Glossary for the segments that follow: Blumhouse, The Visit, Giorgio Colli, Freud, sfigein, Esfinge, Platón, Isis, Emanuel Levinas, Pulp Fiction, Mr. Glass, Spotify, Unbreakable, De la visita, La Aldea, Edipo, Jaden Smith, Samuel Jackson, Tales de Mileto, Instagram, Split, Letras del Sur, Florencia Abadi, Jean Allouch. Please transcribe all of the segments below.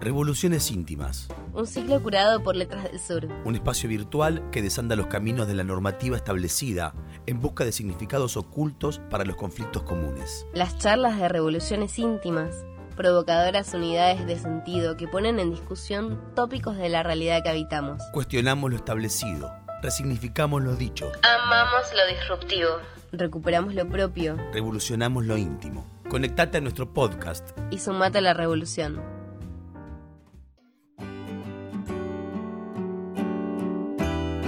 Revoluciones íntimas. Un ciclo curado por Letras del Sur. Un espacio virtual que desanda los caminos de la normativa establecida en busca de significados ocultos para los conflictos comunes. Las charlas de revoluciones íntimas, provocadoras unidades de sentido que ponen en discusión tópicos de la realidad que habitamos. Cuestionamos lo establecido, resignificamos lo dicho. Amamos lo disruptivo. Recuperamos lo propio. Revolucionamos lo íntimo. Conectate a nuestro podcast y sumate a la revolución.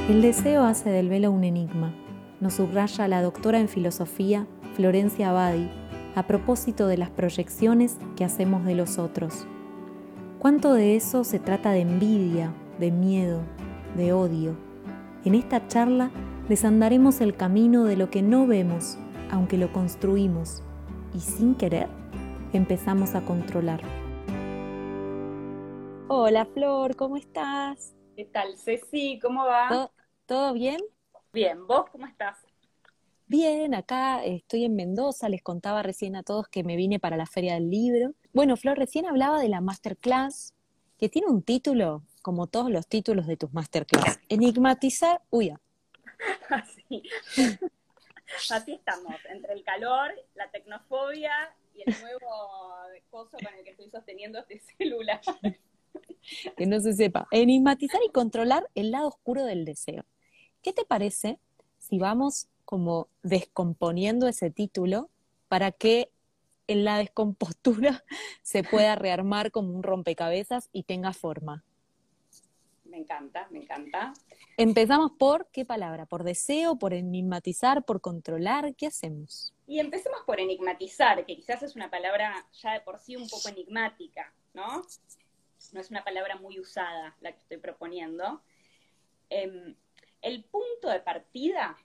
El deseo hace del velo un enigma. Nos subraya la doctora en filosofía, Florencia Abadi, a propósito de las proyecciones que hacemos de los otros. ¿Cuánto de eso se trata de envidia, de miedo, de odio? En esta charla desandaremos el camino de lo que no vemos, aunque lo construimos, y sin querer empezamos a controlar. Hola Flor, ¿cómo estás? ¿Qué tal, Ceci? ¿Cómo va? ¿Todo bien? Bien, ¿vos cómo estás? Bien, acá estoy en Mendoza, les contaba recién a todos que me vine para la Feria del Libro. Bueno, Flor, recién hablaba de la masterclass, que tiene un título, como todos los títulos de tus masterclass, enigmatizar, Así. Así estamos, entre el calor, la tecnofobia y el nuevo coso con el que estoy sosteniendo este celular. Que no se sepa. Enigmatizar y controlar el lado oscuro del deseo. ¿Qué te parece si vamos como descomponiendo ese título para que en la descompostura se pueda rearmar como un rompecabezas y tenga forma? Me encanta, me encanta. Empezamos por, ¿qué palabra? ¿Por deseo? ¿Por enigmatizar? ¿Por controlar? ¿Qué hacemos? Y empecemos por enigmatizar, que quizás es una palabra ya de por sí un poco enigmática, ¿no? No es una palabra muy usada la que estoy proponiendo. El punto de partida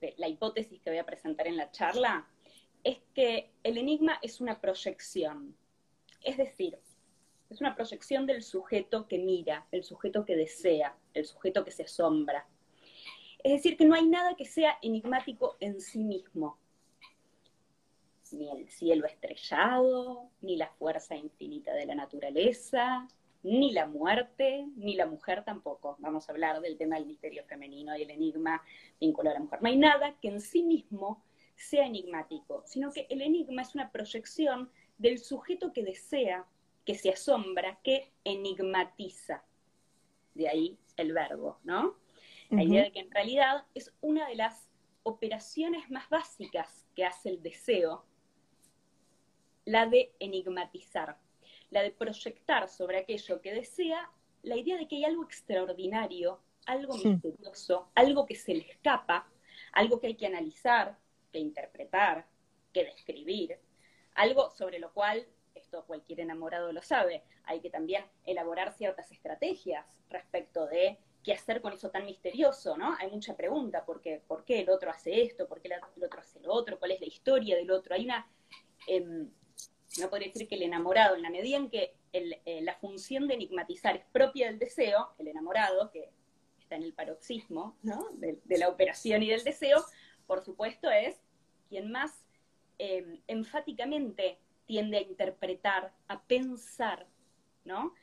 de la hipótesis que voy a presentar en la charla es que el enigma es una proyección. Es decir, es una proyección del sujeto que mira, el sujeto que desea, el sujeto que se asombra. Es decir, que no hay nada que sea enigmático en sí mismo. Ni el cielo estrellado, ni la fuerza infinita de la naturaleza, ni la muerte, ni la mujer tampoco. Vamos a hablar del tema del misterio femenino y el enigma vinculado a la mujer. No hay nada que en sí mismo sea enigmático, sino que el enigma es una proyección del sujeto que desea, que se asombra, que enigmatiza. De ahí el verbo, ¿no? La idea de que en realidad es una de las operaciones más básicas que hace el deseo, la de enigmatizar, la de proyectar sobre aquello que desea, la idea de que hay algo extraordinario, algo misterioso, algo que se le escapa, algo que hay que analizar, que interpretar, que describir, algo sobre lo cual cualquier enamorado lo sabe, hay que también elaborar ciertas estrategias respecto de qué hacer con eso tan misterioso, ¿no? Hay mucha pregunta, ¿por qué el otro hace esto? ¿Por qué el otro hace lo otro? ¿Cuál es la historia del otro? Hay una, no podría decir que el enamorado, en la medida en que la función de enigmatizar es propia del deseo, el enamorado, que está en el paroxismo, ¿no? de la operación y del deseo, por supuesto es quien más enfáticamente tiende a interpretar, a pensar, ¿no?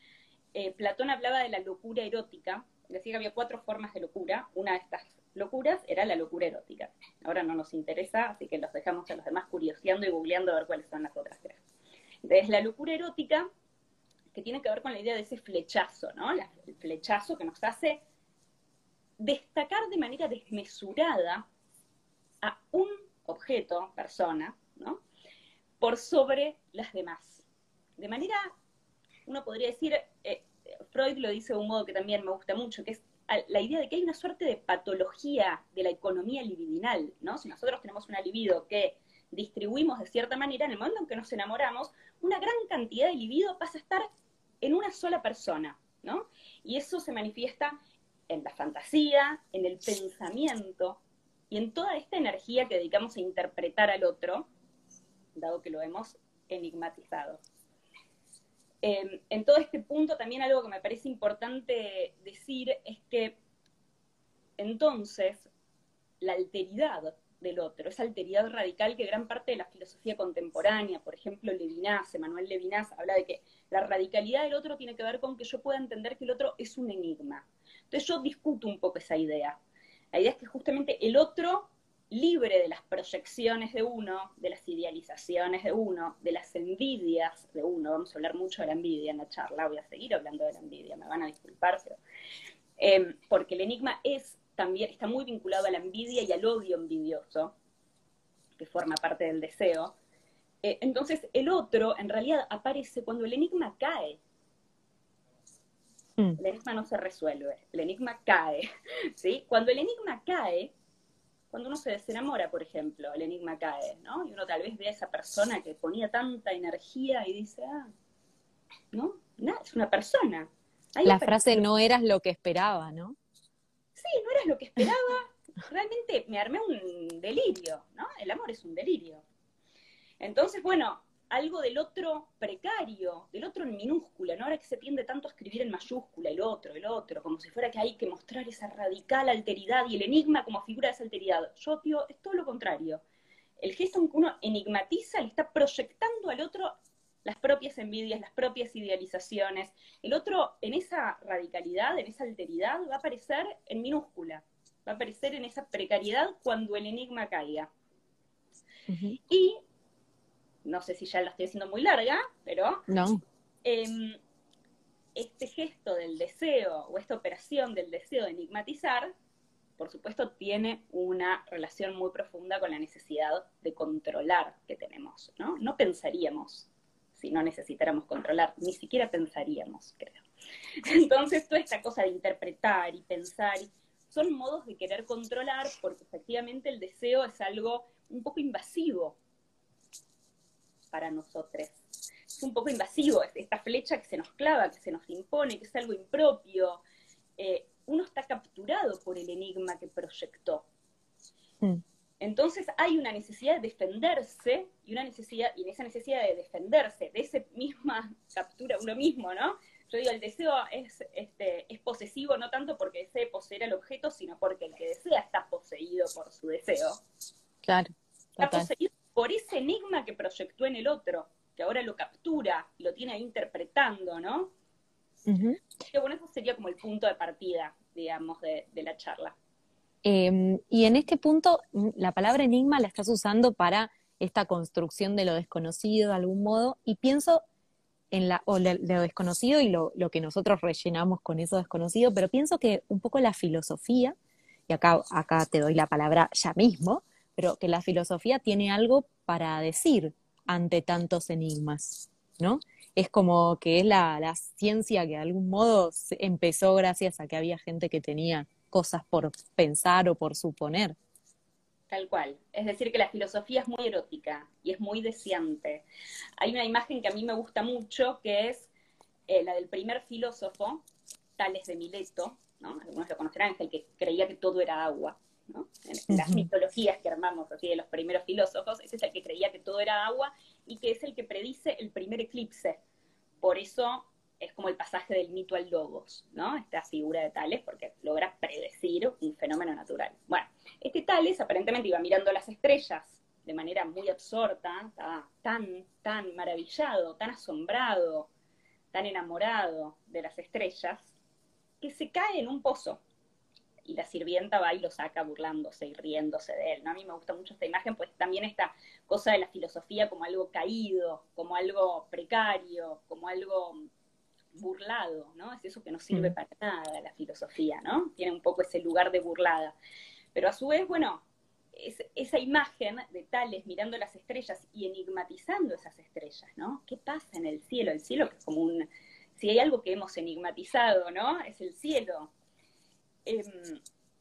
Platón hablaba de la locura erótica, decía que había 4 formas de locura, una de estas locuras era la locura erótica. Ahora no nos interesa, así que los dejamos a los demás curioseando y googleando a ver cuáles son las otras 3. Entonces, la locura erótica, que tiene que ver con la idea de ese flechazo, ¿no? El flechazo que nos hace destacar de manera desmesurada a un objeto, persona, ¿no? Por sobre las demás. De manera, uno podría decir, Freud lo dice de un modo que también me gusta mucho, que es la idea de que hay una suerte de patología de la economía libidinal, ¿no? Si nosotros tenemos una libido que distribuimos de cierta manera, en el momento en que nos enamoramos, una gran cantidad de libido pasa a estar en una sola persona, ¿no? Y eso se manifiesta en la fantasía, en el pensamiento, y en toda esta energía que dedicamos a interpretar al otro, dado que lo hemos enigmatizado. En todo este punto también algo que me parece importante decir es que entonces la alteridad del otro, esa alteridad radical que gran parte de la filosofía contemporánea, por ejemplo Levinas, Emanuel Levinas, habla de que la radicalidad del otro tiene que ver con que yo pueda entender que el otro es un enigma. Entonces yo discuto un poco esa idea. La idea es que justamente el otro, libre de las proyecciones de uno, de las idealizaciones de uno, de las envidias de uno, vamos a hablar mucho de la envidia en la charla, voy a seguir hablando de la envidia, me van a disculpar, pero, porque el enigma es también, está muy vinculado a la envidia y al odio envidioso, que forma parte del deseo. Entonces el otro en realidad aparece cuando el enigma cae. El enigma no se resuelve, el enigma cae, ¿sí? Cuando el enigma cae, cuando uno se desenamora, por ejemplo, el enigma cae, ¿no? Y uno tal vez ve a esa persona que ponía tanta energía y dice, ah, ¿no? Nada, es una persona. Ahí la frase, no eras lo que esperaba, ¿no? Sí, no eras lo que esperaba. Realmente me armé un delirio, ¿no? El amor es un delirio. Entonces, bueno, algo del otro precario, del otro en minúscula, ¿no? Ahora que se tiende tanto a escribir en mayúscula, el otro, como si fuera que hay que mostrar esa radical alteridad y el enigma como figura de esa alteridad. Yo, tío, es todo lo contrario. El gesto en que uno enigmatiza le está proyectando al otro las propias envidias, las propias idealizaciones. El otro, en esa radicalidad, en esa alteridad, va a aparecer en minúscula, va a aparecer en esa precariedad cuando el enigma caiga. Uh-huh. Y no sé si ya la estoy haciendo muy larga, pero no. Este gesto del deseo, o esta operación del deseo de enigmatizar, por supuesto tiene una relación muy profunda con la necesidad de controlar que tenemos, ¿no? No pensaríamos si no necesitáramos controlar, ni siquiera pensaríamos, creo. Entonces toda esta cosa de interpretar y pensar, son modos de querer controlar, porque efectivamente el deseo es algo un poco invasivo para nosotros. Es un poco invasivo, es esta flecha que se nos clava, que se nos impone, que es algo impropio. Uno está capturado por el enigma que proyectó. Mm. Entonces hay una necesidad de defenderse, y en esa necesidad de defenderse, de esa misma captura uno mismo, ¿no? Yo digo, el deseo es posesivo, no tanto porque desee poseer al objeto, sino porque el que desea está poseído por su deseo. Claro. Está poseído por ese enigma que proyectó en el otro, que ahora lo captura, lo tiene ahí interpretando, ¿no? Uh-huh. Pero bueno, eso sería como el punto de partida, digamos, de la charla. Y en este punto, la palabra enigma la estás usando para esta construcción de lo desconocido, de algún modo, y pienso en lo desconocido y lo que nosotros rellenamos con eso desconocido, pero pienso que un poco la filosofía, y acá te doy la palabra ya mismo, pero que la filosofía tiene algo para decir ante tantos enigmas, ¿no? Es como que es la ciencia que de algún modo empezó gracias a que había gente que tenía cosas por pensar o por suponer. Tal cual. Es decir, que la filosofía es muy erótica y es muy deseante. Hay una imagen que a mí me gusta mucho, que es la del primer filósofo, Tales de Mileto, ¿no? Algunos lo conocerán, es el que creía que todo era agua, ¿no? En las mitologías que armamos así de los primeros filósofos, ese es el que creía que todo era agua y que es el que predice el primer eclipse. Por eso es como el pasaje del mito al logos, ¿no? Esta figura de Tales, porque logra predecir un fenómeno natural. Bueno, este Tales aparentemente iba mirando las estrellas de manera muy absorta, estaba tan maravillado, tan asombrado, tan enamorado de las estrellas, que se cae en un pozo. Y la sirvienta va y lo saca burlándose y riéndose de él, ¿no? A mí me gusta mucho esta imagen, pues también esta cosa de la filosofía como algo caído, como algo precario, como algo burlado, ¿no? Es eso que no sirve para nada la filosofía, ¿no? Tiene un poco ese lugar de burlada. Pero a su vez, bueno, esa imagen de Tales mirando las estrellas y enigmatizando esas estrellas, ¿no? ¿Qué pasa en el cielo? El cielo que es como si hay algo que hemos enigmatizado, ¿no? Es el cielo.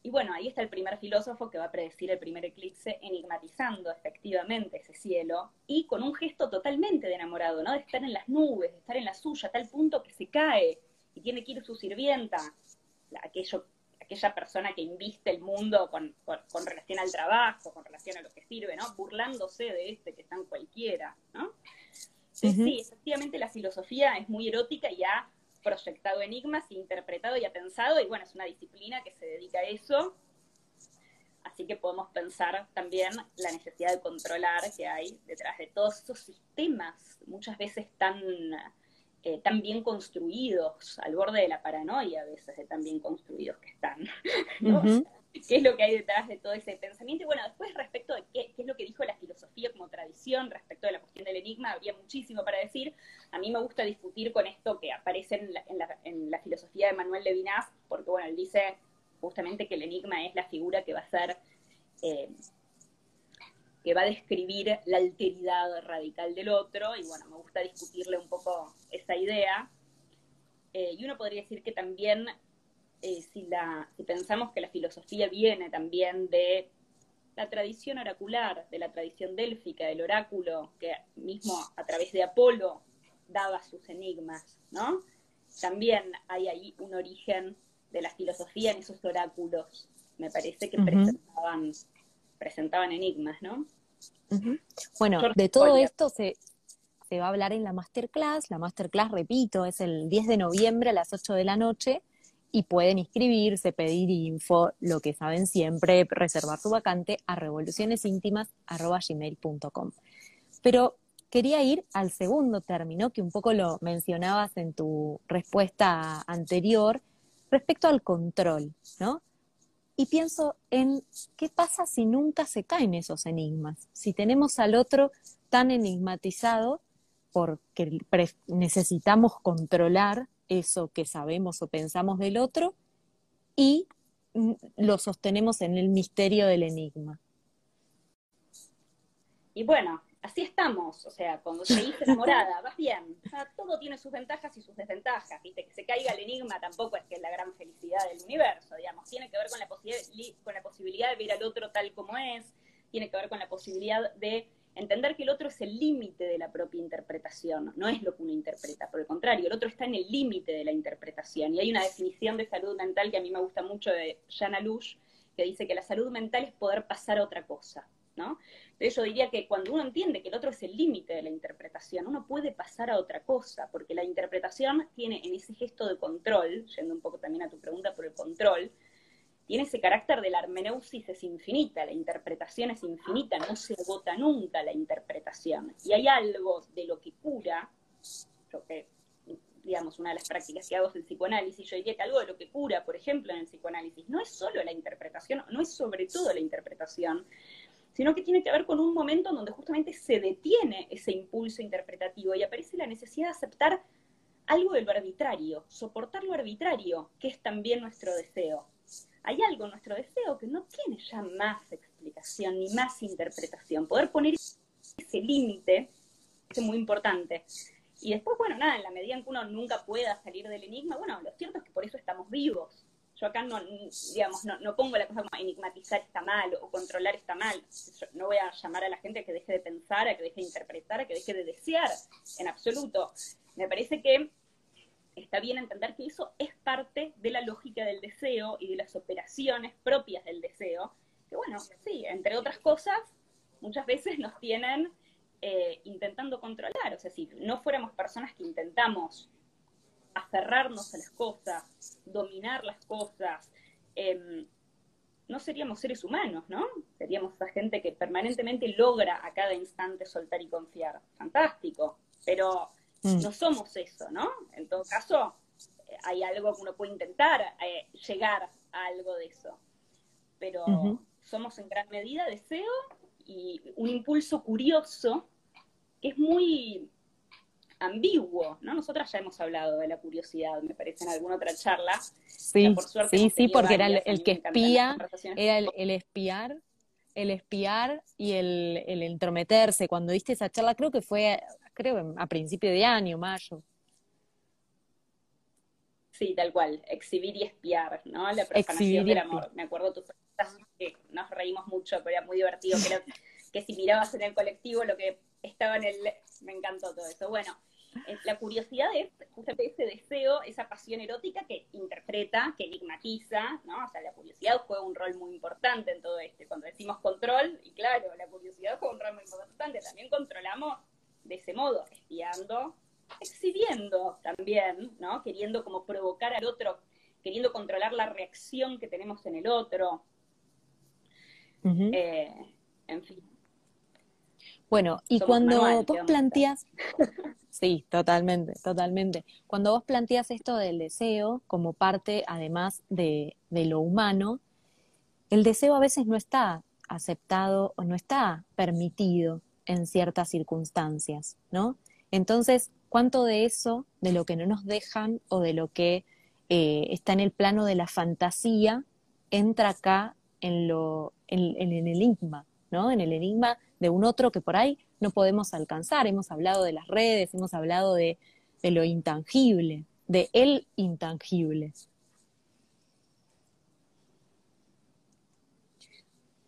Y bueno, ahí está el primer filósofo que va a predecir el primer eclipse, enigmatizando efectivamente ese cielo, y con un gesto totalmente de enamorado, ¿no? De estar en las nubes, de estar en la suya, a tal punto que se cae, y tiene que ir su sirvienta, aquella persona que inviste el mundo con relación al trabajo, con relación a lo que sirve, ¿no? Burlándose de que está en cualquiera, ¿no? Entonces, sí, efectivamente la filosofía es muy erótica y ha proyectado enigmas, interpretado y ha pensado, y bueno, es una disciplina que se dedica a eso, Así que podemos pensar también la necesidad de controlar que hay detrás de todos esos sistemas, muchas veces tan bien construidos, al borde de la paranoia a veces, de tan bien construidos que están, ¿no? Uh-huh. O sea, ¿qué es lo que hay detrás de todo ese pensamiento? Y bueno, después respecto de qué es lo que dijo la filosofía como tradición, respecto de la cuestión del enigma, habría muchísimo para decir. A mí me gusta discutir con esto que aparece en la filosofía de Emanuel Levinas, porque bueno, él dice justamente que el enigma es la figura que va a ser, que va a describir la alteridad radical del otro, y bueno, me gusta discutirle un poco esa idea. Y uno podría decir que también, si pensamos que la filosofía viene también de la tradición oracular, de la tradición délfica, del oráculo, que mismo a través de Apolo daba sus enigmas, ¿no? También hay ahí un origen de la filosofía en esos oráculos, me parece que presentaban enigmas, ¿no? Uh-huh. Bueno, de todo esto se va a hablar en la masterclass. La masterclass, repito, es el 10 de noviembre a las 8 de la noche, y pueden inscribirse, pedir info, lo que saben siempre, reservar su vacante a revolucionesintimas@gmail.com. Pero quería ir al segundo término, que un poco lo mencionabas en tu respuesta anterior, respecto al control, ¿no? Y pienso en qué pasa si nunca se caen esos enigmas, si tenemos al otro tan enigmatizado porque necesitamos controlar eso que sabemos o pensamos del otro y lo sostenemos en el misterio del enigma. Y bueno, así estamos, o sea, cuando seguís enamorada, vas bien. O sea, todo tiene sus ventajas y sus desventajas, ¿viste? Que se caiga el enigma tampoco es que es la gran felicidad del universo, digamos. Tiene que ver con la posibilidad de ver al otro tal como es, tiene que ver con la posibilidad de entender que el otro es el límite de la propia interpretación, no es lo que uno interpreta, por el contrario, el otro está en el límite de la interpretación. Y hay una definición de salud mental que a mí me gusta mucho de Jean Allouch, que dice que la salud mental es poder pasar a otra cosa, ¿no? Entonces yo diría que cuando uno entiende que el otro es el límite de la interpretación, uno puede pasar a otra cosa, porque la interpretación tiene en ese gesto de control, yendo un poco también a tu pregunta por el control, tiene ese carácter de la hermeneusis es infinita, la interpretación es infinita, no se agota nunca la interpretación. Y hay algo de lo que cura, yo que, digamos, una de las prácticas que hago es el psicoanálisis, yo diría que algo de lo que cura, por ejemplo, en el psicoanálisis, no es solo la interpretación, no es sobre todo la interpretación, sino que tiene que ver con un momento en donde justamente se detiene ese impulso interpretativo y aparece la necesidad de aceptar algo de lo arbitrario, soportar lo arbitrario, que es también nuestro deseo. Hay algo en nuestro deseo que no tiene ya más explicación ni más interpretación. Poder poner ese límite es muy importante. Y después, bueno, nada, en la medida en que uno nunca pueda salir del enigma, bueno, lo cierto es que por eso estamos vivos. Yo acá no, digamos, no pongo la cosa como enigmatizar está mal o controlar está mal. Yo no voy a llamar a la gente a que deje de pensar, a que deje de interpretar, a que deje de desear, en absoluto. Me parece que está bien entender que eso es parte de la lógica del deseo y de las operaciones propias del deseo, que bueno, sí, entre otras cosas, muchas veces nos tienen intentando controlar. O sea, si no fuéramos personas que intentamos aferrarnos a las cosas, dominar las cosas, no seríamos seres humanos, ¿no? Seríamos esa gente que permanentemente logra a cada instante soltar y confiar. Fantástico, pero no somos eso, ¿no? En todo caso, hay algo que uno puede intentar llegar a algo de eso, pero somos en gran medida deseo y un impulso curioso que es muy ambiguo, ¿no? Nosotras ya hemos hablado de la curiosidad, me parece, en alguna otra charla. Sí, por suerte, sí, porque era el que espía, era el espiar y el entrometerse. Cuando diste esa charla, creo que fue a principio de año, mayo. Sí, tal cual, exhibir y espiar, ¿no? La profanación del amor. Me acuerdo tus preguntas, que nos reímos mucho, pero era muy divertido, creo que si mirabas en el colectivo lo que estaba en el... Me encantó todo eso. Bueno, la curiosidad es justamente ese deseo, esa pasión erótica que interpreta, que enigmatiza, ¿no? O sea, la curiosidad juega un rol muy importante en todo esto. Cuando decimos control, y claro, la curiosidad juega un rol muy importante, también controlamos de ese modo, espiando, exhibiendo también, ¿no? Queriendo como provocar al otro, queriendo controlar la reacción que tenemos en el otro. Uh-huh. En fin. Bueno, y somos cuando manual, vos planteás... Sí, totalmente, totalmente. Cuando vos planteás esto del deseo como parte, además, de lo humano, el deseo a veces no está aceptado o no está permitido en ciertas circunstancias, ¿no? Entonces, ¿cuánto de eso, de lo que no nos dejan o de lo que está en el plano de la fantasía, entra acá en el enigma, ¿no? En el enigma de un otro que por ahí no podemos alcanzar. Hemos hablado de las redes, hemos hablado de lo intangible, de el intangible.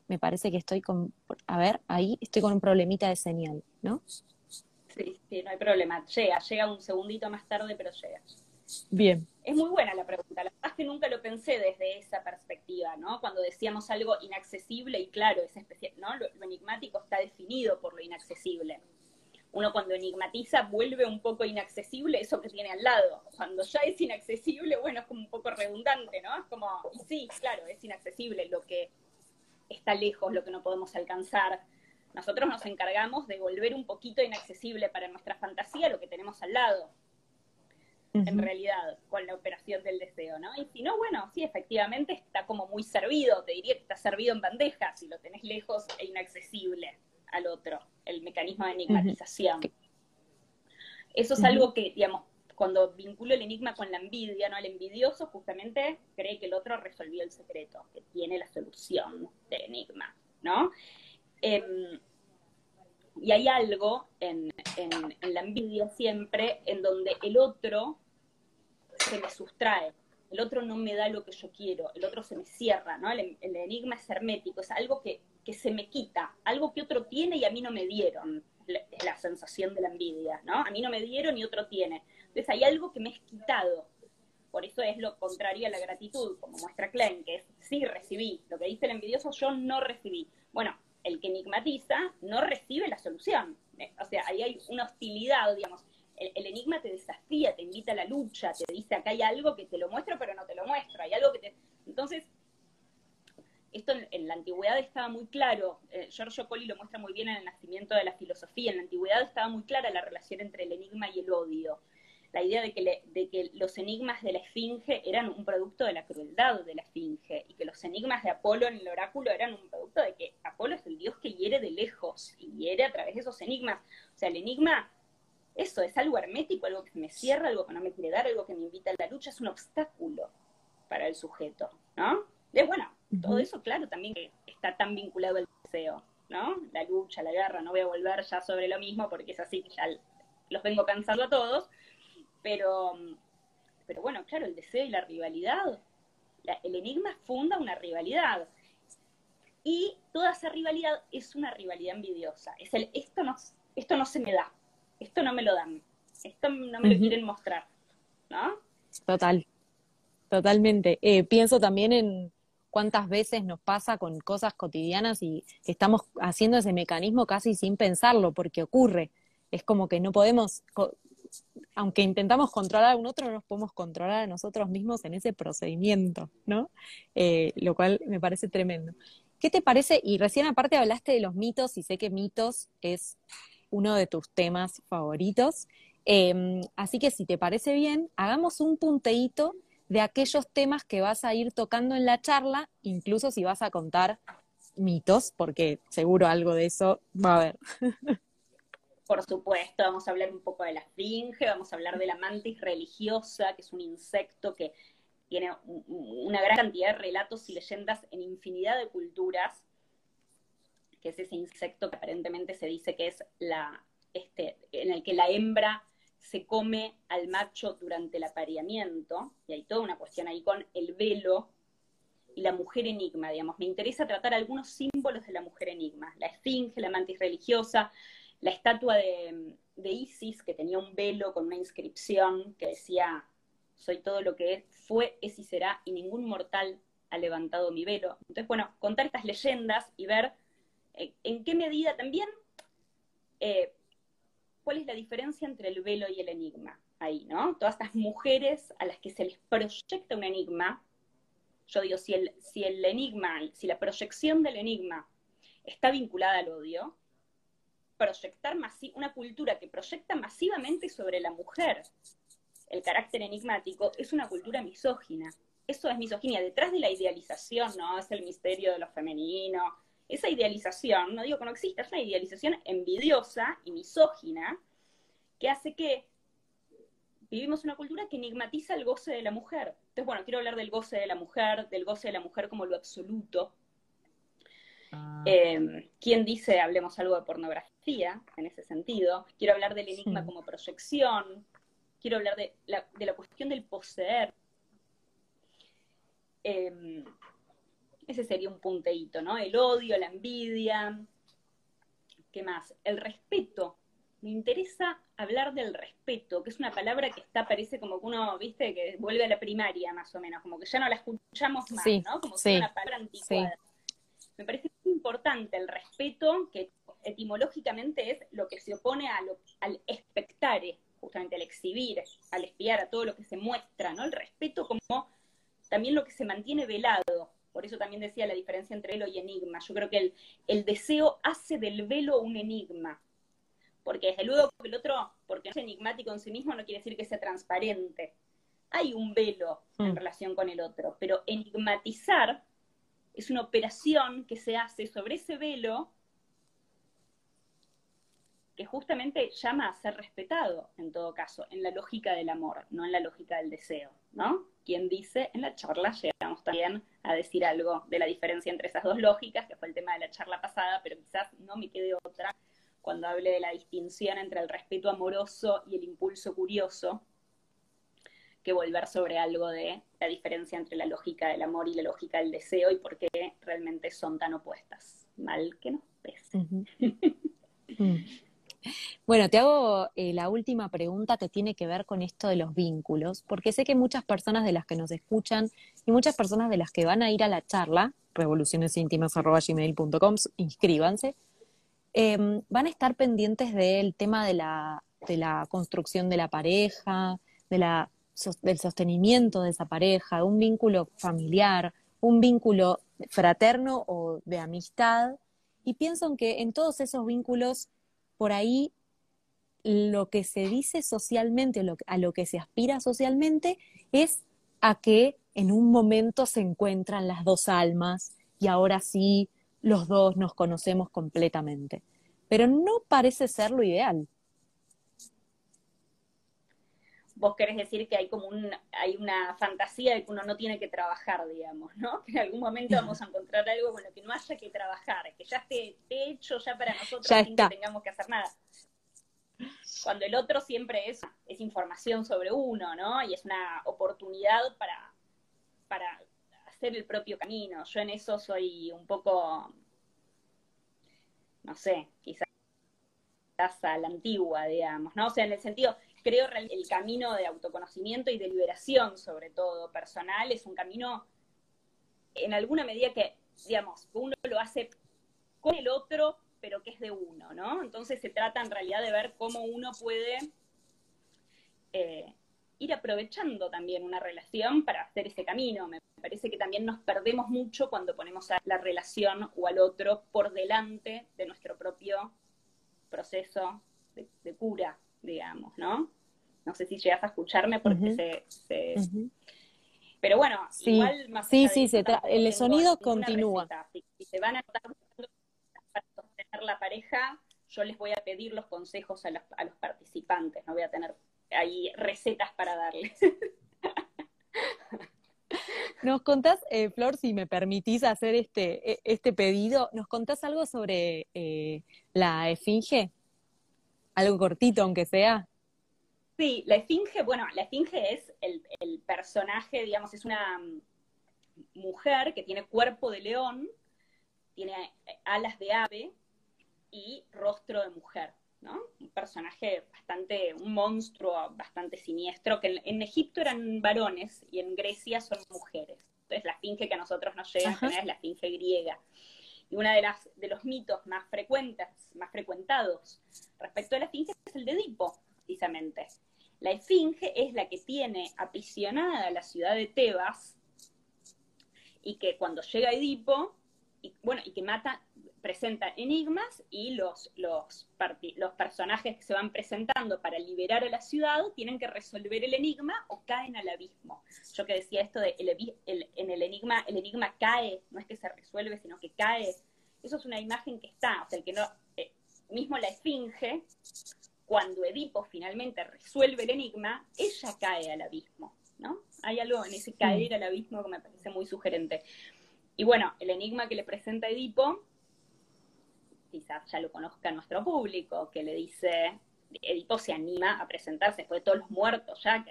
Me parece que estoy con... A ver, ahí estoy con un problemita de señal, ¿no? Sí, sí, no hay problema. Llega un segundito más tarde, pero llega. Bien. Es muy buena la pregunta. La verdad es que nunca lo pensé desde esa perspectiva, ¿no? Cuando decíamos algo inaccesible, y claro, es especial, ¿no? Lo enigmático está definido por lo inaccesible. Uno cuando enigmatiza vuelve un poco inaccesible eso que tiene al lado. Cuando ya es inaccesible, bueno, es como un poco redundante, ¿no? Es como, sí, claro, es inaccesible lo que está lejos, lo que no podemos alcanzar. Nosotros nos encargamos de volver un poquito inaccesible para nuestra fantasía lo que tenemos al lado, uh-huh, en realidad, con la operación del deseo, ¿no? Y si no, bueno, sí, efectivamente está como muy servido, te diría que está servido en bandeja si lo tenés lejos e inaccesible al otro, el mecanismo de enigmatización. Uh-huh. Eso es algo que, digamos, cuando vinculo el enigma con la envidia, ¿no? El envidioso justamente cree que el otro resolvió el secreto, que tiene la solución del enigma, ¿no? Y hay algo en la envidia siempre en donde el otro se me sustrae, el otro no me da lo que yo quiero, el otro se me cierra, ¿no? El enigma es hermético, es algo que se me quita, algo que otro tiene y a mí no me dieron, la sensación de la envidia, ¿no? A mí no me dieron y otro tiene. Entonces hay algo que me es quitado. Por eso es lo contrario a la gratitud, como muestra Klein, que es sí recibí. Lo que dice el envidioso, yo no recibí. Bueno, el que enigmatiza no recibe la solución. O sea, ahí hay una hostilidad, digamos. El enigma te desafía, te invita a la lucha, te dice acá hay algo que te lo muestro, pero no te lo muestro. Hay algo que te... Entonces, esto en la antigüedad estaba muy claro. Giorgio Colli lo muestra muy bien en el nacimiento de la filosofía. En la antigüedad estaba muy clara la relación entre el enigma y el odio. La idea de que los enigmas de la Esfinge eran un producto de la crueldad de la Esfinge, y que los enigmas de Apolo en el oráculo eran un producto de que Apolo es el dios que hiere de lejos, y hiere a través de esos enigmas. O sea, el enigma, eso, es algo hermético, algo que me cierra, algo que no me quiere dar, algo que me invita a la lucha, es un obstáculo para el sujeto, ¿no? Y bueno, todo eso, claro, también que está tan vinculado al deseo, ¿no? La lucha, la guerra, no voy a volver ya sobre lo mismo porque es así que ya los vengo cansando a todos. Pero bueno, claro, el deseo y la rivalidad, el enigma funda una rivalidad. Y toda esa rivalidad es una rivalidad envidiosa. Es el, esto no se me da, esto no me lo dan, esto no me lo quieren mostrar, ¿no? Total, totalmente. Pienso también en cuántas veces nos pasa con cosas cotidianas y estamos haciendo ese mecanismo casi sin pensarlo, porque ocurre. Es como que no podemos... Aunque intentamos controlar a un otro, no nos podemos controlar a nosotros mismos en ese procedimiento, ¿no? Lo cual me parece tremendo. ¿Qué te parece? Y recién aparte hablaste de los mitos, y sé que mitos es uno de tus temas favoritos. Así que si te parece bien, hagamos un punteíto de aquellos temas que vas a ir tocando en la charla, incluso si vas a contar mitos, porque seguro algo de eso va a haber. Por supuesto, vamos a hablar un poco de la esfinge, vamos a hablar de la mantis religiosa, que es un insecto que tiene una gran cantidad de relatos y leyendas en infinidad de culturas, que es ese insecto que aparentemente se dice que es en el que la hembra se come al macho durante el apareamiento, y hay toda una cuestión ahí con el velo y la mujer enigma, digamos. Me interesa tratar algunos símbolos de la mujer enigma, la esfinge, la mantis religiosa, la estatua de Isis, que tenía un velo con una inscripción que decía, soy todo lo que fue, es y será, y ningún mortal ha levantado mi velo. Entonces, bueno, contar estas leyendas y ver en qué medida también, cuál es la diferencia entre el velo y el enigma ahí, ¿no? Todas estas mujeres a las que se les proyecta un enigma, Yo digo, si el enigma, si la proyección del enigma está vinculada al odio, proyectar una cultura que proyecta masivamente sobre la mujer el carácter enigmático es una cultura misógina. Eso es misoginia. Detrás de la idealización, ¿no? Es el misterio de lo femenino. Esa idealización, no digo que no exista, es una idealización envidiosa y misógina que hace que vivimos una cultura que enigmatiza el goce de la mujer. Entonces, bueno, quiero hablar del goce de la mujer, como lo absoluto. ¿Quién dice hablemos algo de pornografía en ese sentido? Quiero hablar del enigma como proyección. Quiero hablar de la cuestión del poseer. Ese sería un punteíto, ¿no? El odio, la envidia. ¿Qué más? El respeto. Me interesa hablar del respeto, que es una palabra que está, parece como que uno, viste, que vuelve a la primaria más o menos, como que ya no la escuchamos más, sí, ¿no? Como si fuera una palabra anticuada. Sí. Me parece muy importante el respeto, que etimológicamente es lo que se opone a al espectare, justamente al exhibir, al espiar, a todo lo que se muestra, ¿no? El respeto como también lo que se mantiene velado. Por eso también decía la diferencia entre velo y enigma. Yo creo que el deseo hace del velo un enigma. Porque desde luego que el otro, porque no es enigmático en sí mismo, no quiere decir que sea transparente. Hay un velo en relación con el otro, pero enigmatizar es una operación que se hace sobre ese velo que justamente llama a ser respetado, en todo caso, en la lógica del amor, no en la lógica del deseo, ¿no? Quien dice, en la charla llegamos también a decir algo de la diferencia entre esas dos lógicas, que fue el tema de la charla pasada, pero quizás no me quede otra cuando hable de la distinción entre el respeto amoroso y el impulso curioso, que volver sobre algo de la diferencia entre la lógica del amor y la lógica del deseo, y por qué realmente son tan opuestas. Mal que nos pese. Bueno, te hago la última pregunta que tiene que ver con esto de los vínculos, porque sé que muchas personas de las que nos escuchan y muchas personas de las que van a ir a la charla, revolucionesintimas@gmail.com, inscríbanse, van a estar pendientes del tema de la construcción de la pareja, del sostenimiento de esa pareja, de un vínculo familiar, un vínculo fraterno o de amistad, y pienso en que en todos esos vínculos por ahí lo que se dice socialmente, a lo que se aspira socialmente, es a que en un momento se encuentran las dos almas y ahora sí los dos nos conocemos completamente. Pero no parece ser lo ideal. Vos querés decir que hay como una fantasía de que uno no tiene que trabajar, digamos, ¿no? Que en algún momento vamos a encontrar algo con lo que no haya que trabajar, que ya esté hecho ya para nosotros sin que tengamos que hacer nada. Cuando el otro siempre es información sobre uno, ¿no? Y es una oportunidad para hacer el propio camino. Yo en eso soy un poco, no sé, quizás a la antigua, digamos, ¿no? O sea, en el sentido... Creo que el camino de autoconocimiento y de liberación, sobre todo personal, es un camino en alguna medida que, digamos, uno lo hace con el otro, pero que es de uno, ¿no? Entonces se trata en realidad de ver cómo uno puede ir aprovechando también una relación para hacer ese camino. Me parece que también nos perdemos mucho cuando ponemos a la relación o al otro por delante de nuestro propio proceso de cura, digamos, ¿no? No sé si llegas a escucharme porque Pero bueno, sí, igual más allá el sonido continúa. Receta, si se van a notar para sostener la pareja, yo les voy a pedir los consejos a los participantes, no voy a tener ahí recetas para darles. Nos contás, Flor, si me permitís hacer este pedido, ¿nos contás algo sobre la Esfinge? Algo cortito, aunque sea. Sí, la Esfinge, bueno, la Esfinge es el personaje, digamos, es una mujer que tiene cuerpo de león, tiene alas de ave y rostro de mujer, ¿no? Un personaje bastante, un monstruo bastante siniestro, que en Egipto eran varones y en Grecia son mujeres. Entonces la Esfinge que a nosotros nos llega a tener es la Esfinge griega. Y uno de los mitos más frecuentes, más frecuentados respecto a la Esfinge es el de Edipo, precisamente. La Esfinge es la que tiene aprisionada la ciudad de Tebas y que cuando llega Edipo, y que mata, presenta enigmas, y los personajes que se van presentando para liberar a la ciudad tienen que resolver el enigma o caen al abismo. Yo que decía esto de en el enigma cae, no es que se resuelve, sino que cae. Eso es una imagen que está, o sea, que no, mismo la Esfinge, cuando Edipo finalmente resuelve el enigma, ella cae al abismo, ¿no? Hay algo en ese caer al abismo que me parece muy sugerente. Y bueno, el enigma que le presenta Edipo, quizás ya lo conozca nuestro público, que le dice, Edipo se anima a presentarse después de todos los muertos ya que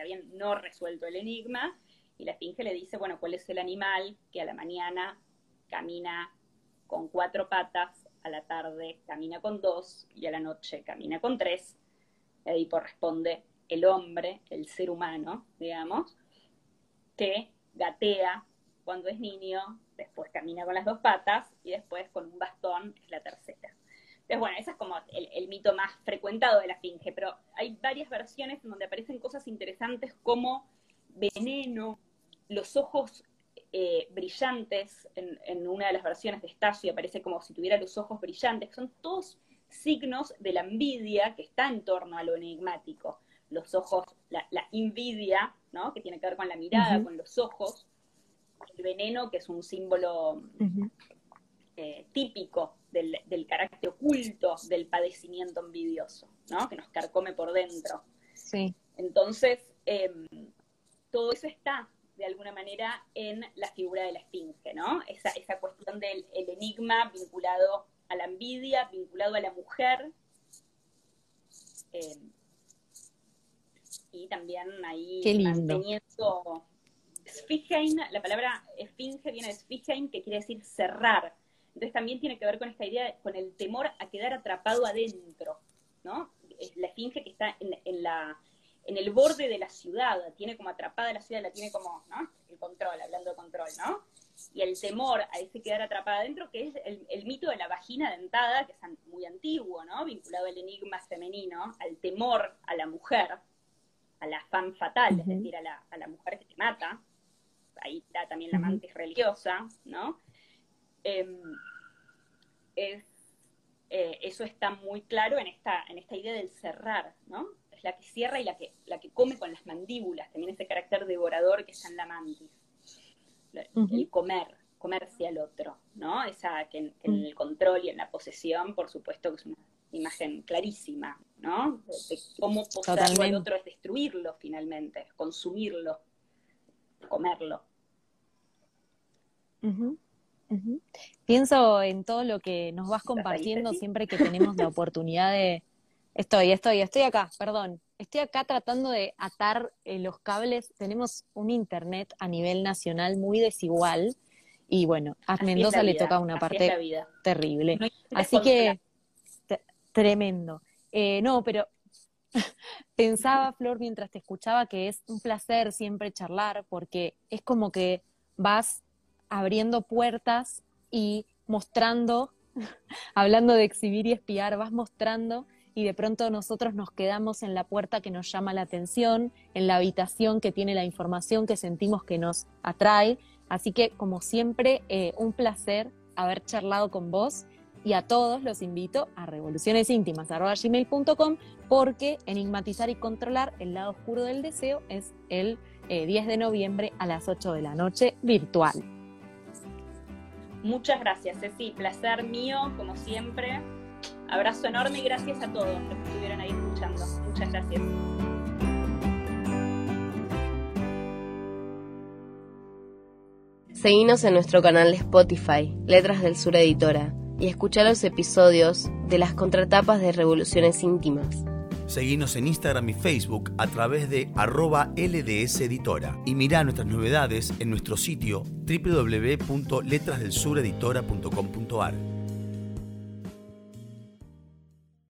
habían no resuelto el enigma, y la Esfinge le dice, bueno, ¿cuál es el animal que a la mañana camina con 4 patas, a la tarde camina con 2, y a la noche camina con 3? Edipo responde, el hombre, el ser humano, digamos, que gatea cuando es niño, después camina con las 2 patas, y después con un bastón es la tercera. Entonces, bueno, ese es como el mito más frecuentado de la Esfinge, pero hay varias versiones donde aparecen cosas interesantes como veneno, los ojos brillantes, en una de las versiones de Stasi aparece como si tuviera los ojos brillantes, que son todos signos de la envidia que está en torno a lo enigmático. Los ojos, la invidia, ¿no? Que tiene que ver con la mirada, con los ojos. El veneno, que es un símbolo típico del carácter oculto del padecimiento envidioso, ¿no? Que nos carcome por dentro. Sí. Entonces, todo eso está, de alguna manera, en la figura de la Esfinge, ¿no? Esa cuestión del enigma vinculado a la envidia, vinculado a la mujer. Y también ahí manteniendo... Sfigein, la palabra esfinge viene de sfigein, que quiere decir cerrar. Entonces también tiene que ver con esta idea, con el temor a quedar atrapado adentro, ¿no? Es la esfinge que está en el borde de la ciudad, tiene como atrapada la ciudad, la tiene como, ¿no? El control, hablando de control, ¿no? Y el temor a ese quedar atrapado adentro, que es el mito de la vagina dentada, que es muy antiguo, ¿no? Vinculado al enigma femenino, al temor a la mujer, a la fan fatal, es decir, a la mujer que te mata. Ahí está también la mantis religiosa, ¿no? Eso está muy claro en esta idea del cerrar, ¿no? Es la que cierra y la que come con las mandíbulas, también ese carácter devorador que está en la mantis. El comerse al otro, ¿no? Esa que en el control y en la posesión, por supuesto, que es una imagen clarísima, ¿no? De cómo posarlo al otro es destruirlo finalmente, es consumirlo, comerlo. Pienso en todo lo que nos vas compartiendo siempre que tenemos la oportunidad de... Estoy acá, perdón. Estoy acá tratando de atar los cables. Tenemos un internet a nivel nacional muy desigual y bueno, a Mendoza le toca una parte terrible. Así que, tremendo. No, pero... Pensaba, Flor, mientras te escuchaba, que es un placer siempre charlar porque es como que vas abriendo puertas y mostrando, hablando de exhibir y espiar, vas mostrando y de pronto nosotros nos quedamos en la puerta que nos llama la atención, en la habitación que tiene la información que sentimos que nos atrae. Así que, como siempre, un placer haber charlado con vos. Y a todos los invito a revolucionesíntimas@gmail.com porque enigmatizar y controlar el lado oscuro del deseo es el 10 de noviembre a las 8 de la noche virtual. Muchas gracias, Ceci. Placer mío, como siempre. Abrazo enorme y gracias a todos los que estuvieron ahí escuchando. Muchas gracias. Seguinos en nuestro canal de Spotify, Letras del Sur Editora, y escuchá los episodios de las contratapas de Revoluciones Íntimas. Seguinos en Instagram y Facebook a través de @LDS Editora y mirá nuestras novedades en nuestro sitio www.letrasdelsureditora.com.ar.